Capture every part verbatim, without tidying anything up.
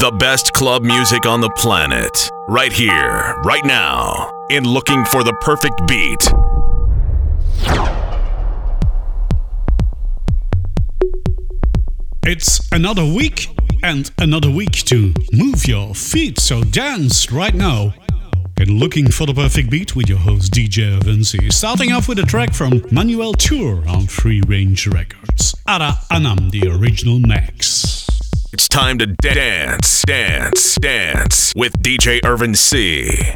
The best club music on the planet, right here, right now, in Looking for the Perfect Beat. It's another week and another week to move your feet, so dance right now. In Looking for the Perfect Beat with your host D J Avency, starting off with a track from Manuel Tour on Free Range Records. Ara Anam, the original mix. It's time to dance, dance, dance with D J Irvin C.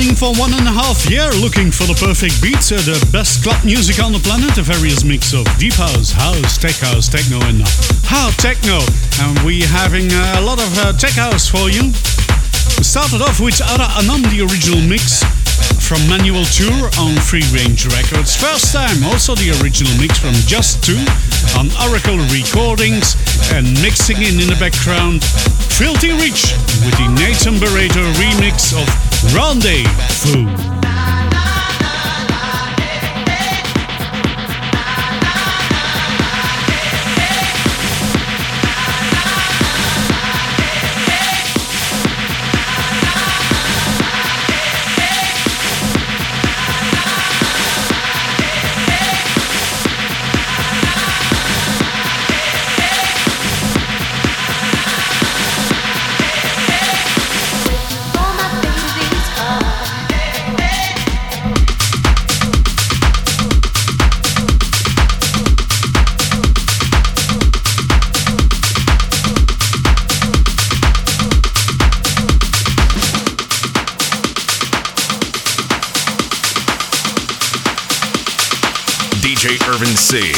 running for one and a half year looking for the perfect beats, uh, the best club music on the planet, a various mix of deep house, house, tech house, techno and hard techno. And we're having uh, a lot of uh, tech house for you. We started off with Ara Anam, the original mix from Manuel Tour on Free Range Records. First time also the original mix from Just Two on Oracle Recordings, and mixing in in the background Filthy Rich with the Nathan Barreto remix of Rendezvous. D J Irvin C.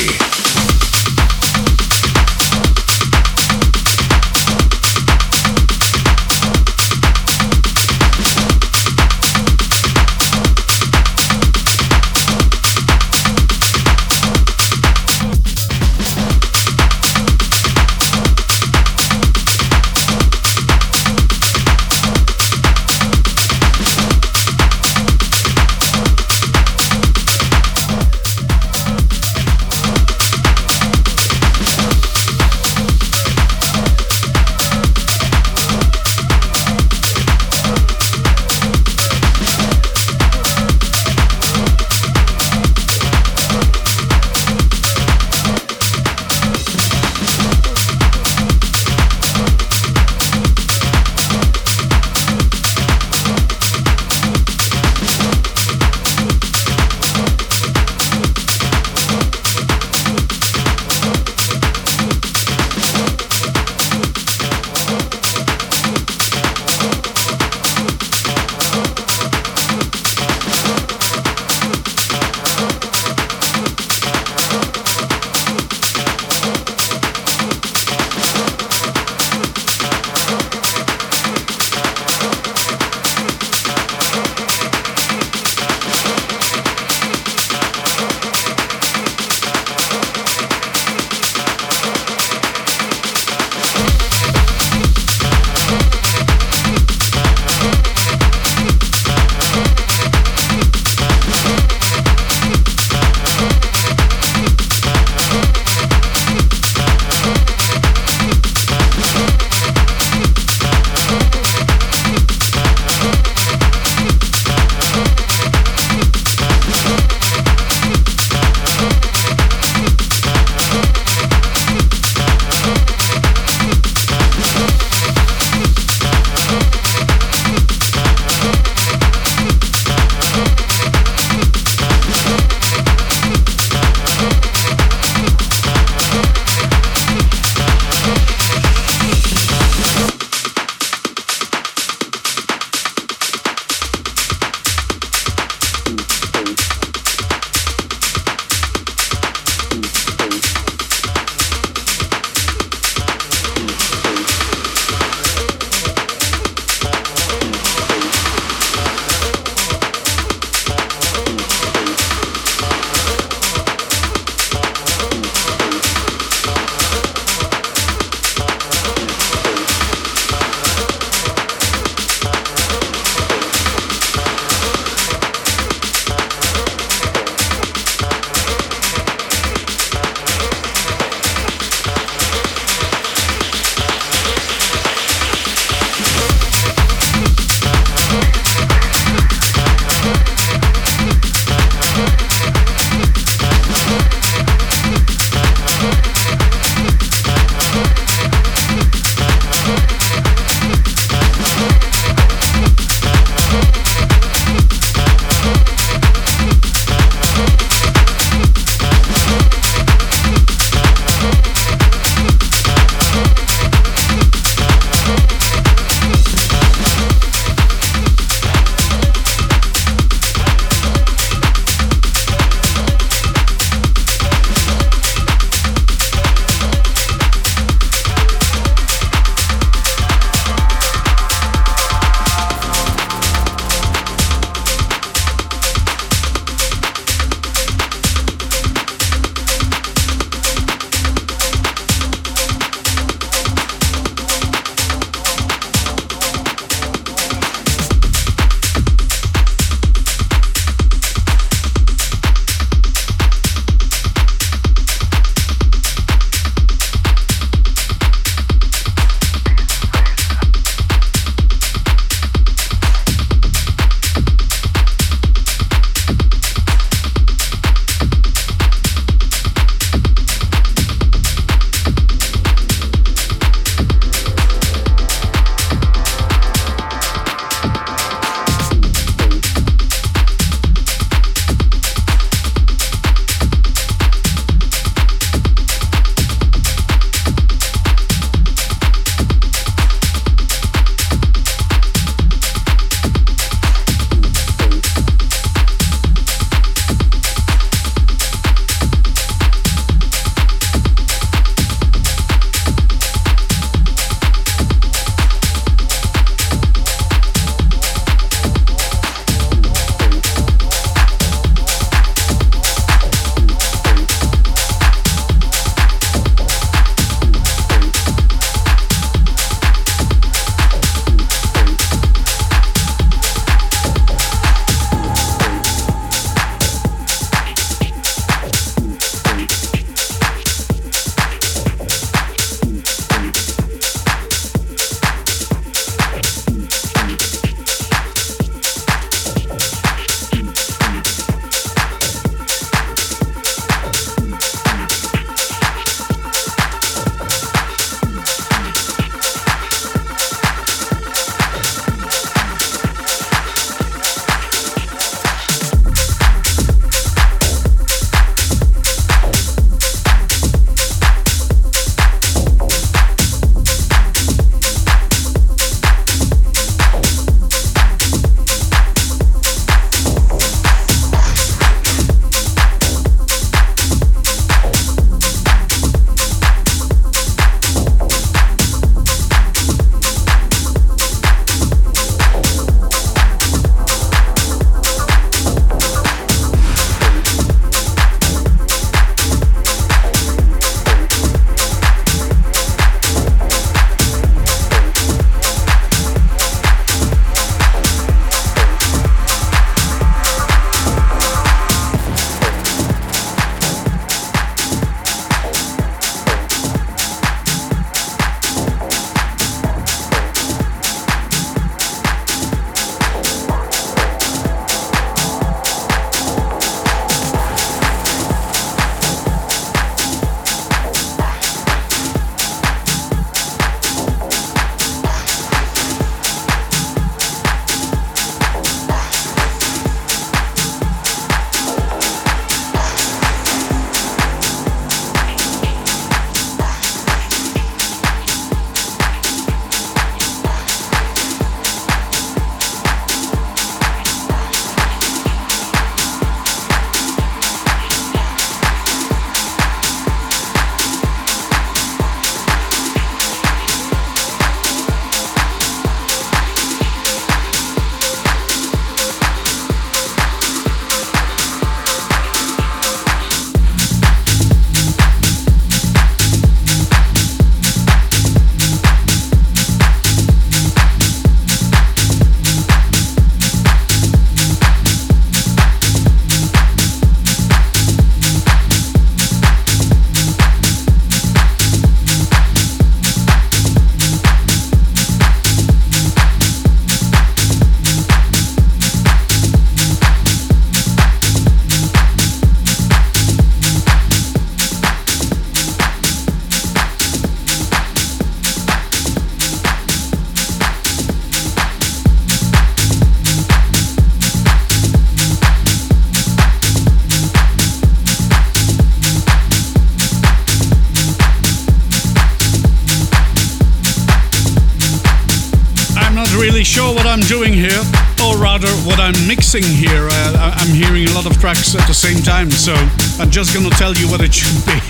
sure what I'm doing here, or rather what I'm mixing here. I, I'm hearing a lot of tracks at the same time, so I'm just gonna tell you what it should be.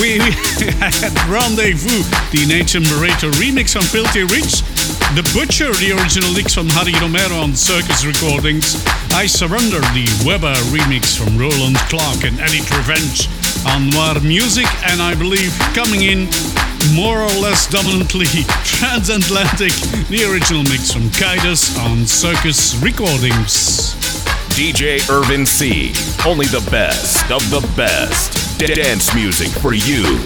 We, we had Rendezvous, the Nathan Barreto remix on Filthy Rich, The Butcher, the original licks from Harry Romero on Circus Recordings, I Surrender, the Weber remix from Roland Clark and Eddie Revenge on Noir Music, and I believe coming in more or less dominantly Transatlantic, the original mix from Kaidos on Circus Recordings. D J Irvin C, only the best of the best dance music for you.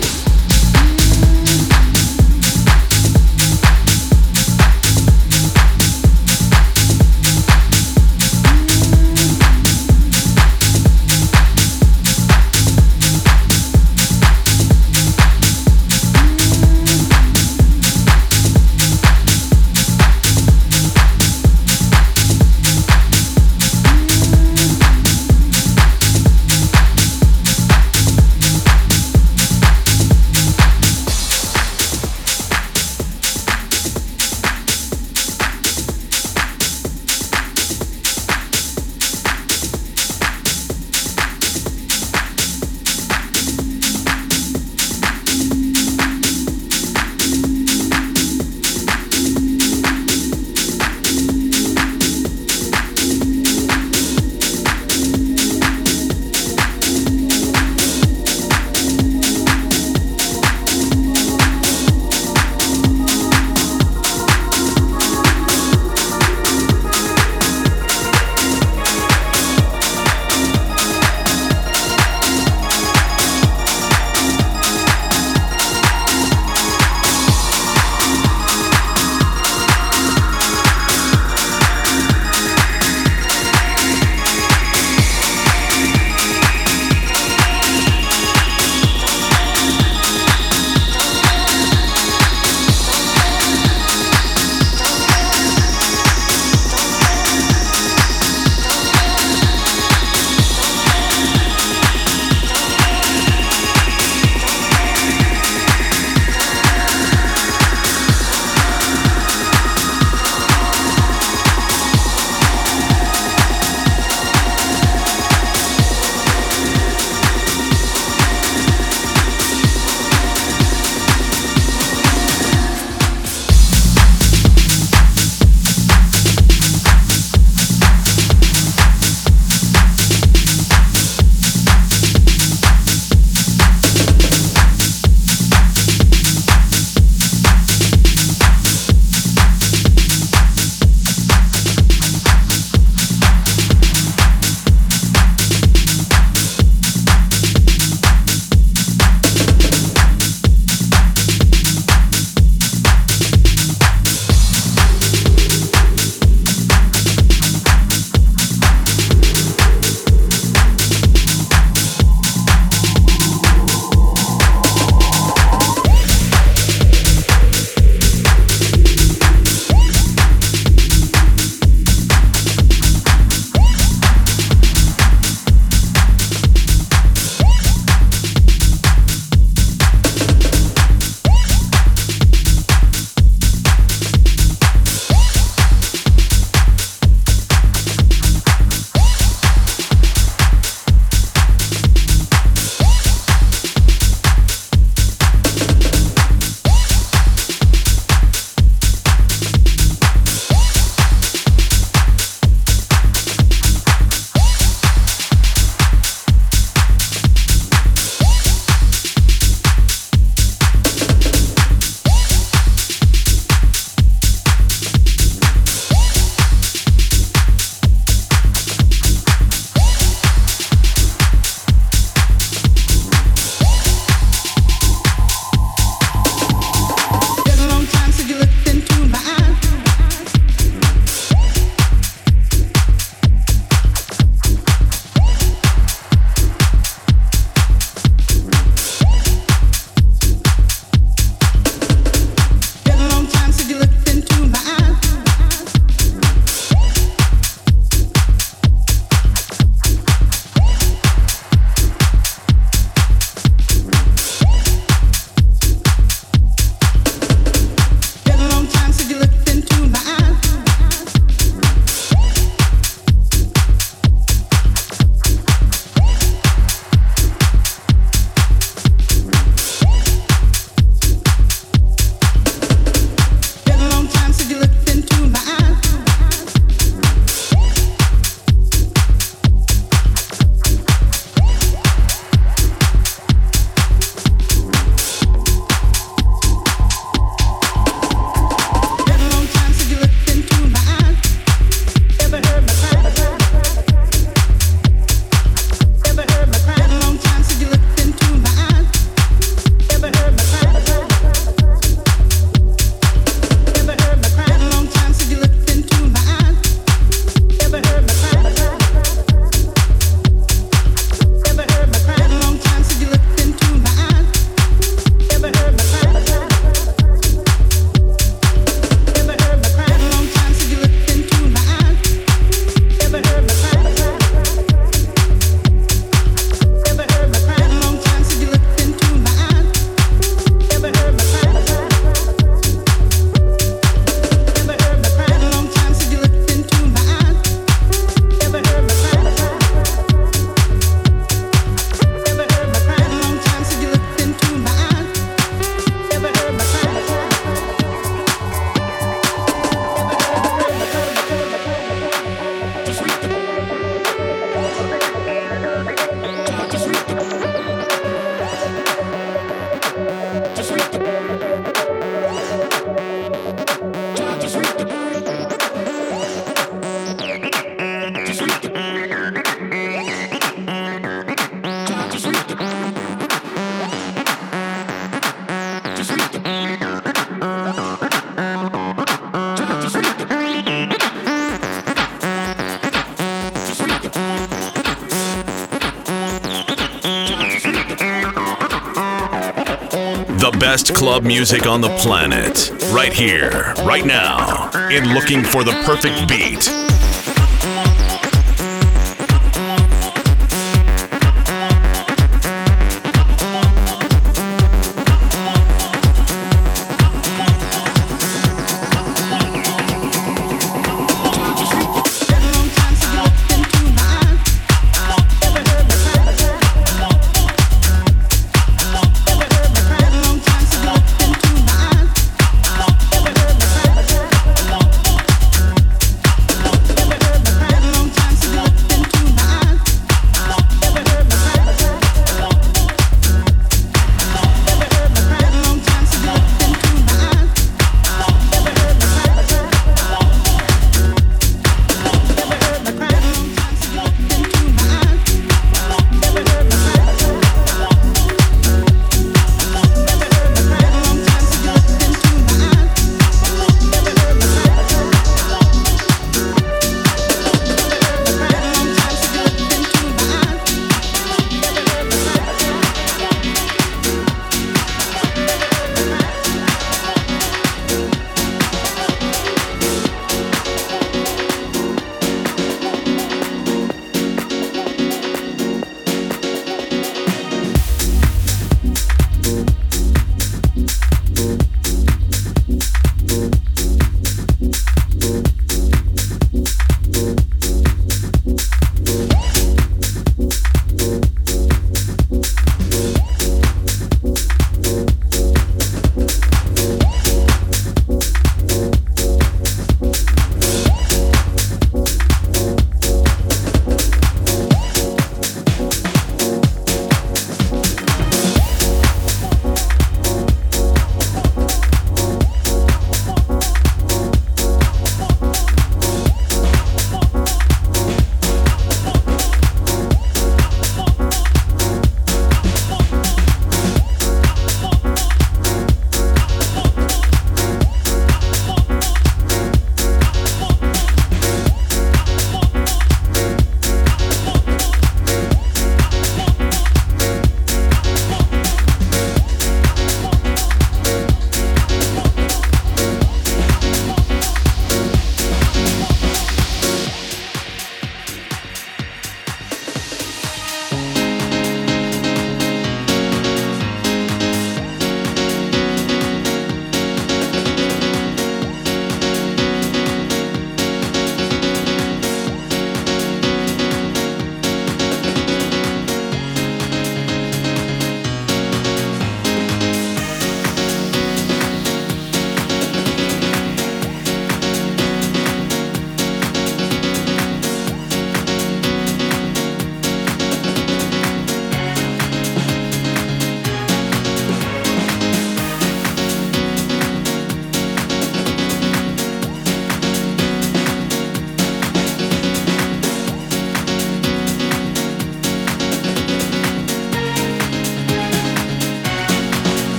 The best club music on the planet, right here, right now, in Looking for the Perfect Beat.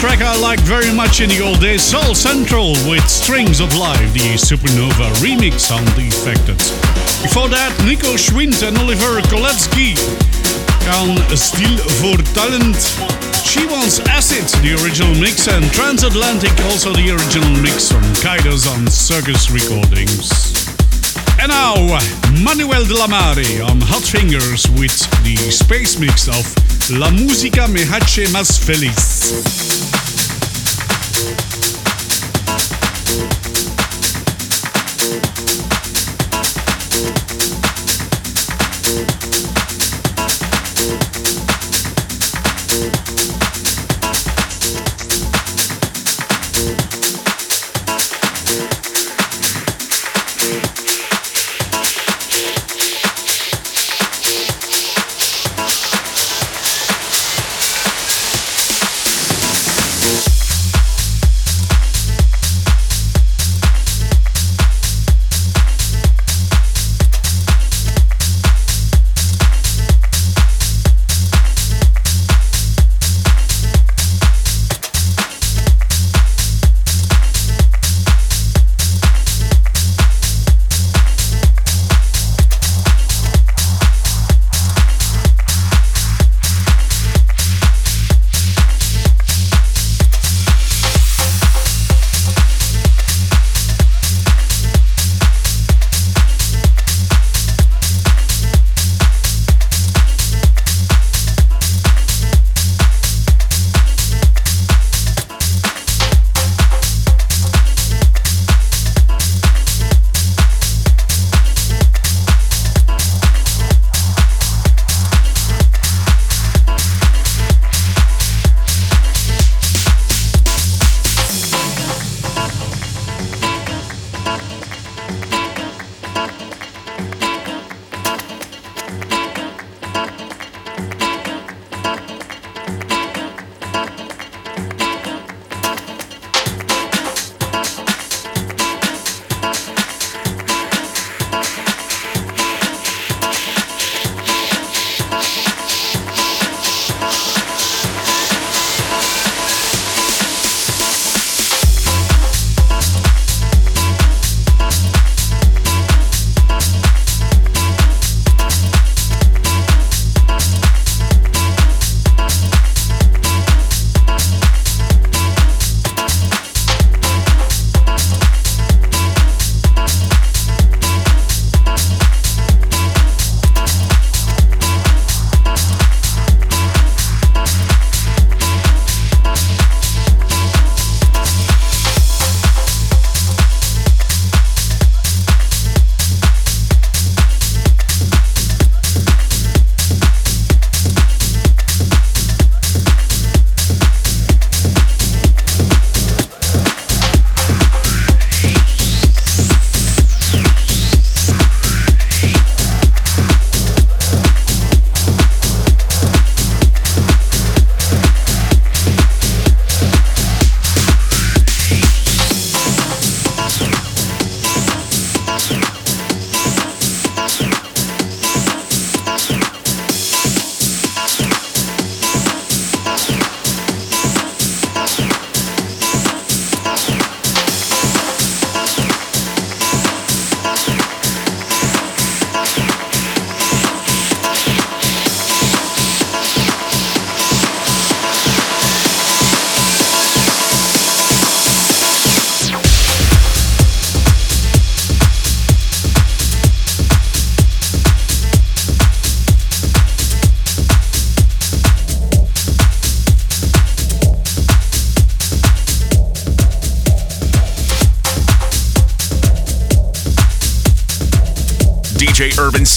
track I liked very much in the old days, Soul Central with Strings of Life, the Supernova remix on Defected. Before that, Nico Schwind and Oliver Koletsky on Stil vor Talent. She Wants Acid, the original mix, and Transatlantic, also the original mix from Kaidos on Circus Recordings. And now, Manuel de la Mare on Hot Fingers with the space mix of La Música Me Hace Más Feliz. D J Irvin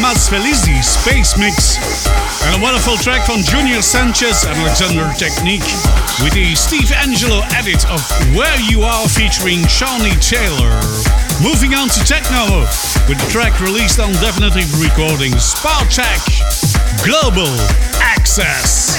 Mas Felizi Space Mix, and a wonderful track from Junior Sanchez and Alexander Technique with the Steve Angelo edit of Where You Are featuring Shawnee Taylor. Moving on to techno with the track released on Definitive Recordings, Spartech Global Access.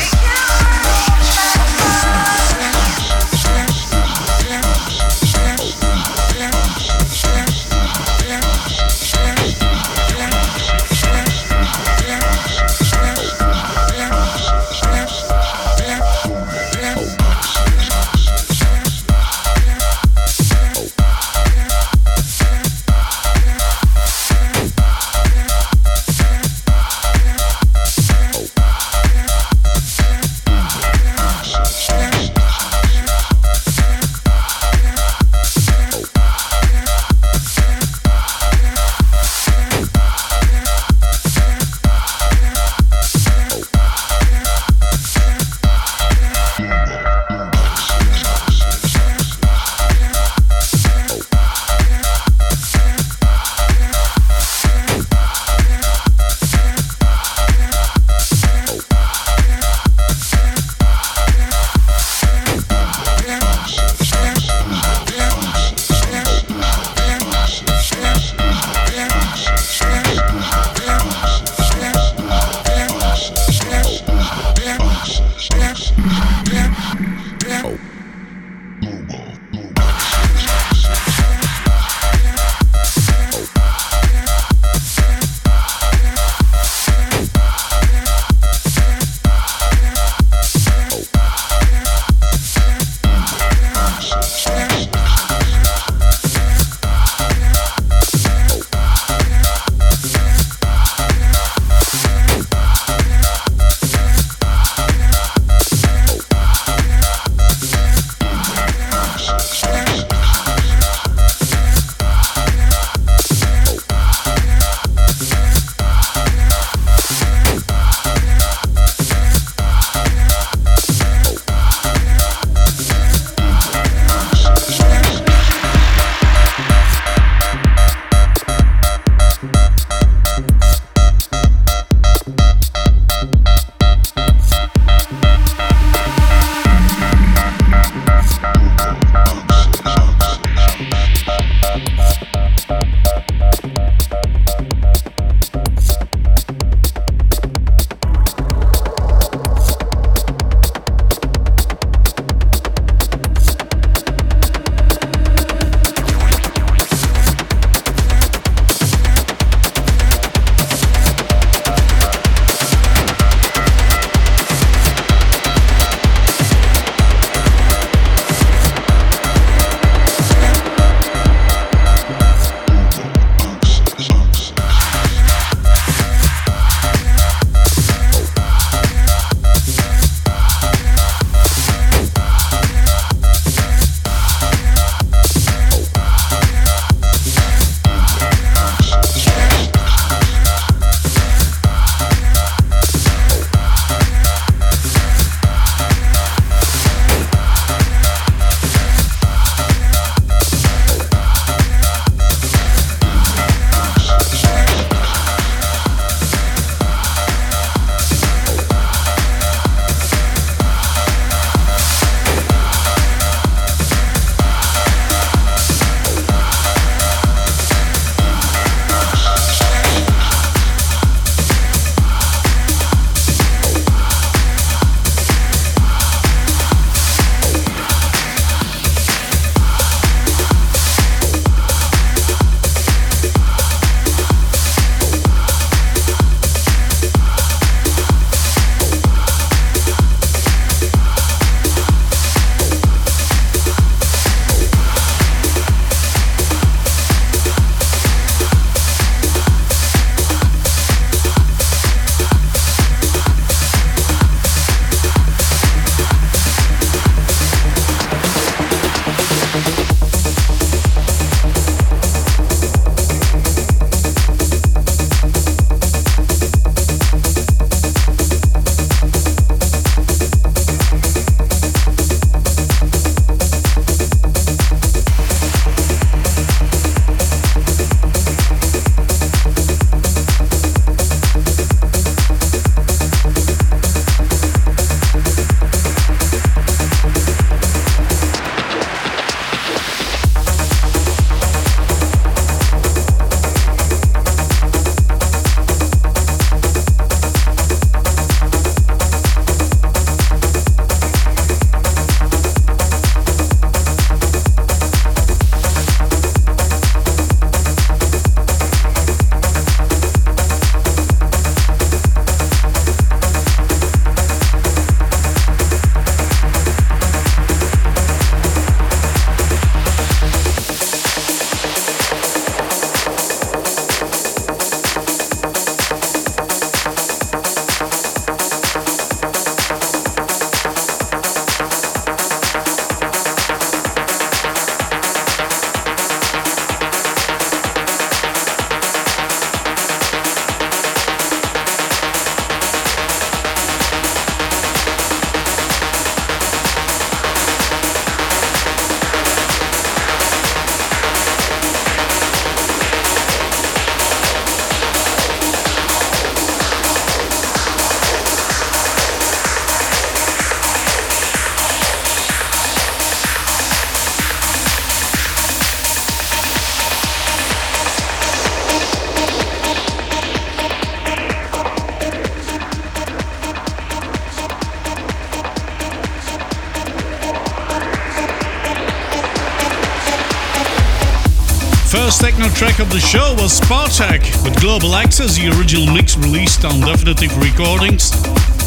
First techno track of the show was Spartaque with Global Access, the original mix released on Definitive Recordings.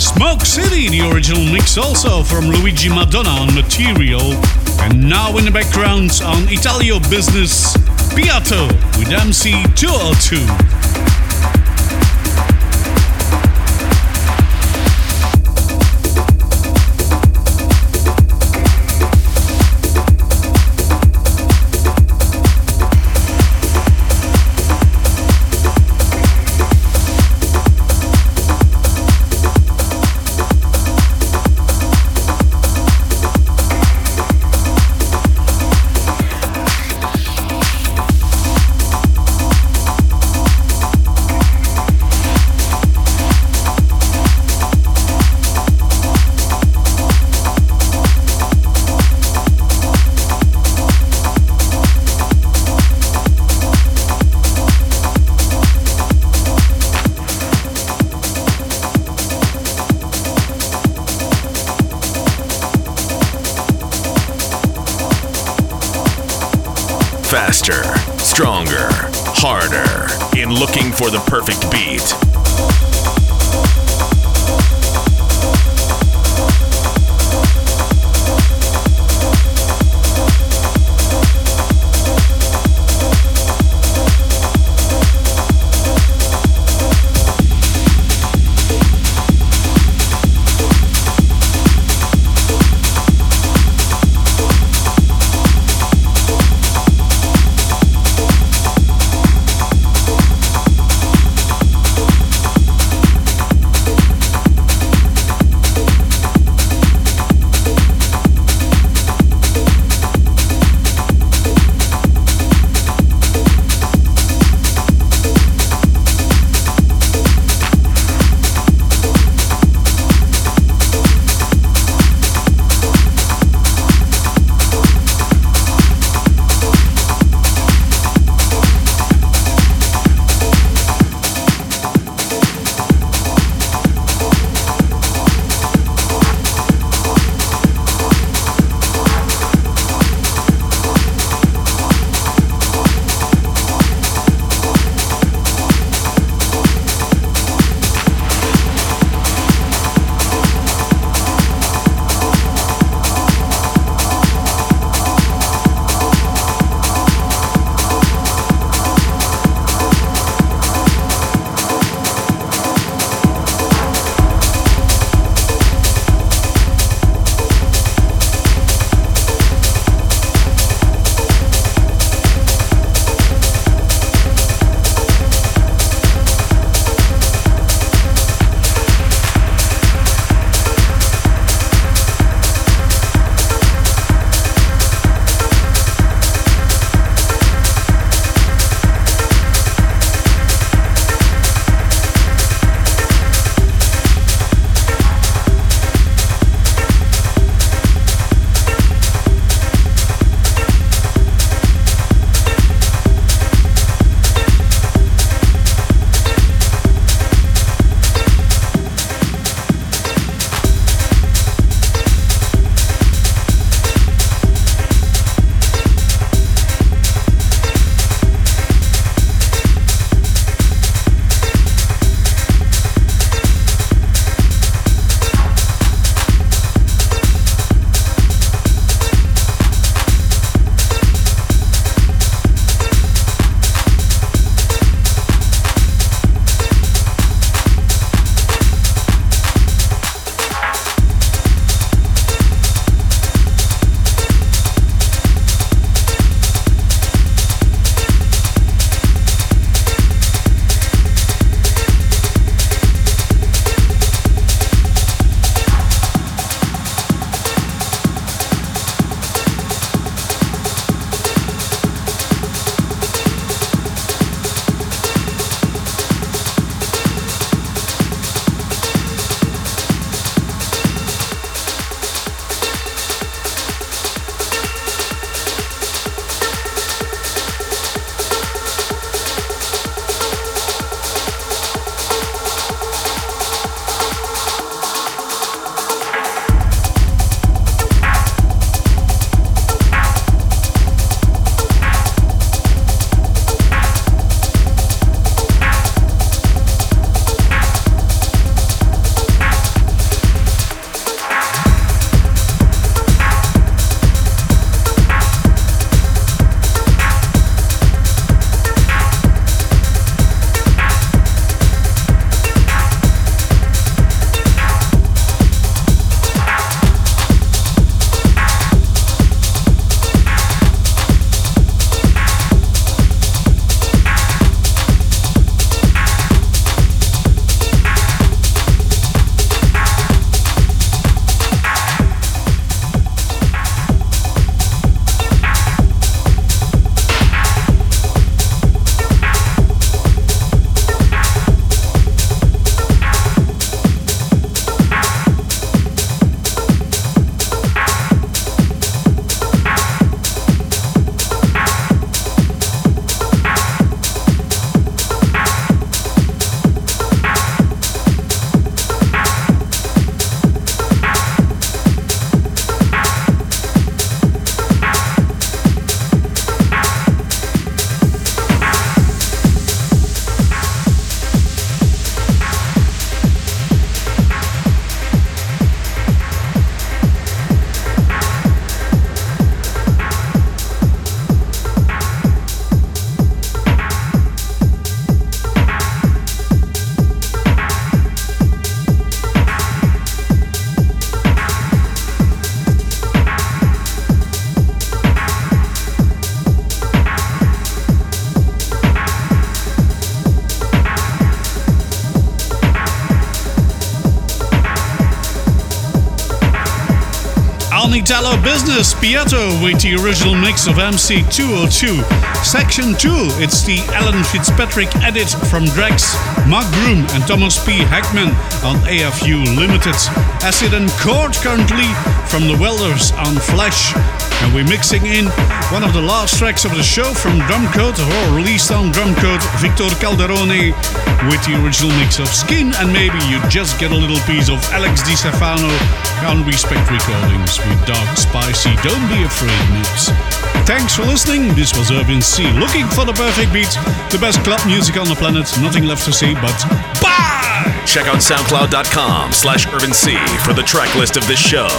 Smoke City, the original mix also from Luigi Madonna on Material. And now in the background on Italio Business, Piatto with M C two oh two. Faster, stronger, harder, in looking for the perfect beat. On Italo Business, Pietro with the original mix of M C two oh two. Section two, it's the Alan Fitzpatrick edit from Drex, Mark Groom and Thomas P. Heckman on A F U Limited. Acid and Chord currently from The Welders on Flesh. And we're mixing in one of the last tracks of the show from Drumcode, or released on Drumcode, Victor Calderone with the original mix of Skin, and maybe you just get a little piece of Alex Di Stefano on Respect Recordings with Dark Spicy Don't Be Afraid mix. Thanks for listening. This was Irvin C, looking for the perfect beat, the best club music on the planet. Nothing left to say but bye! Check out soundcloud dot com slash Irvin C for the track list of this show.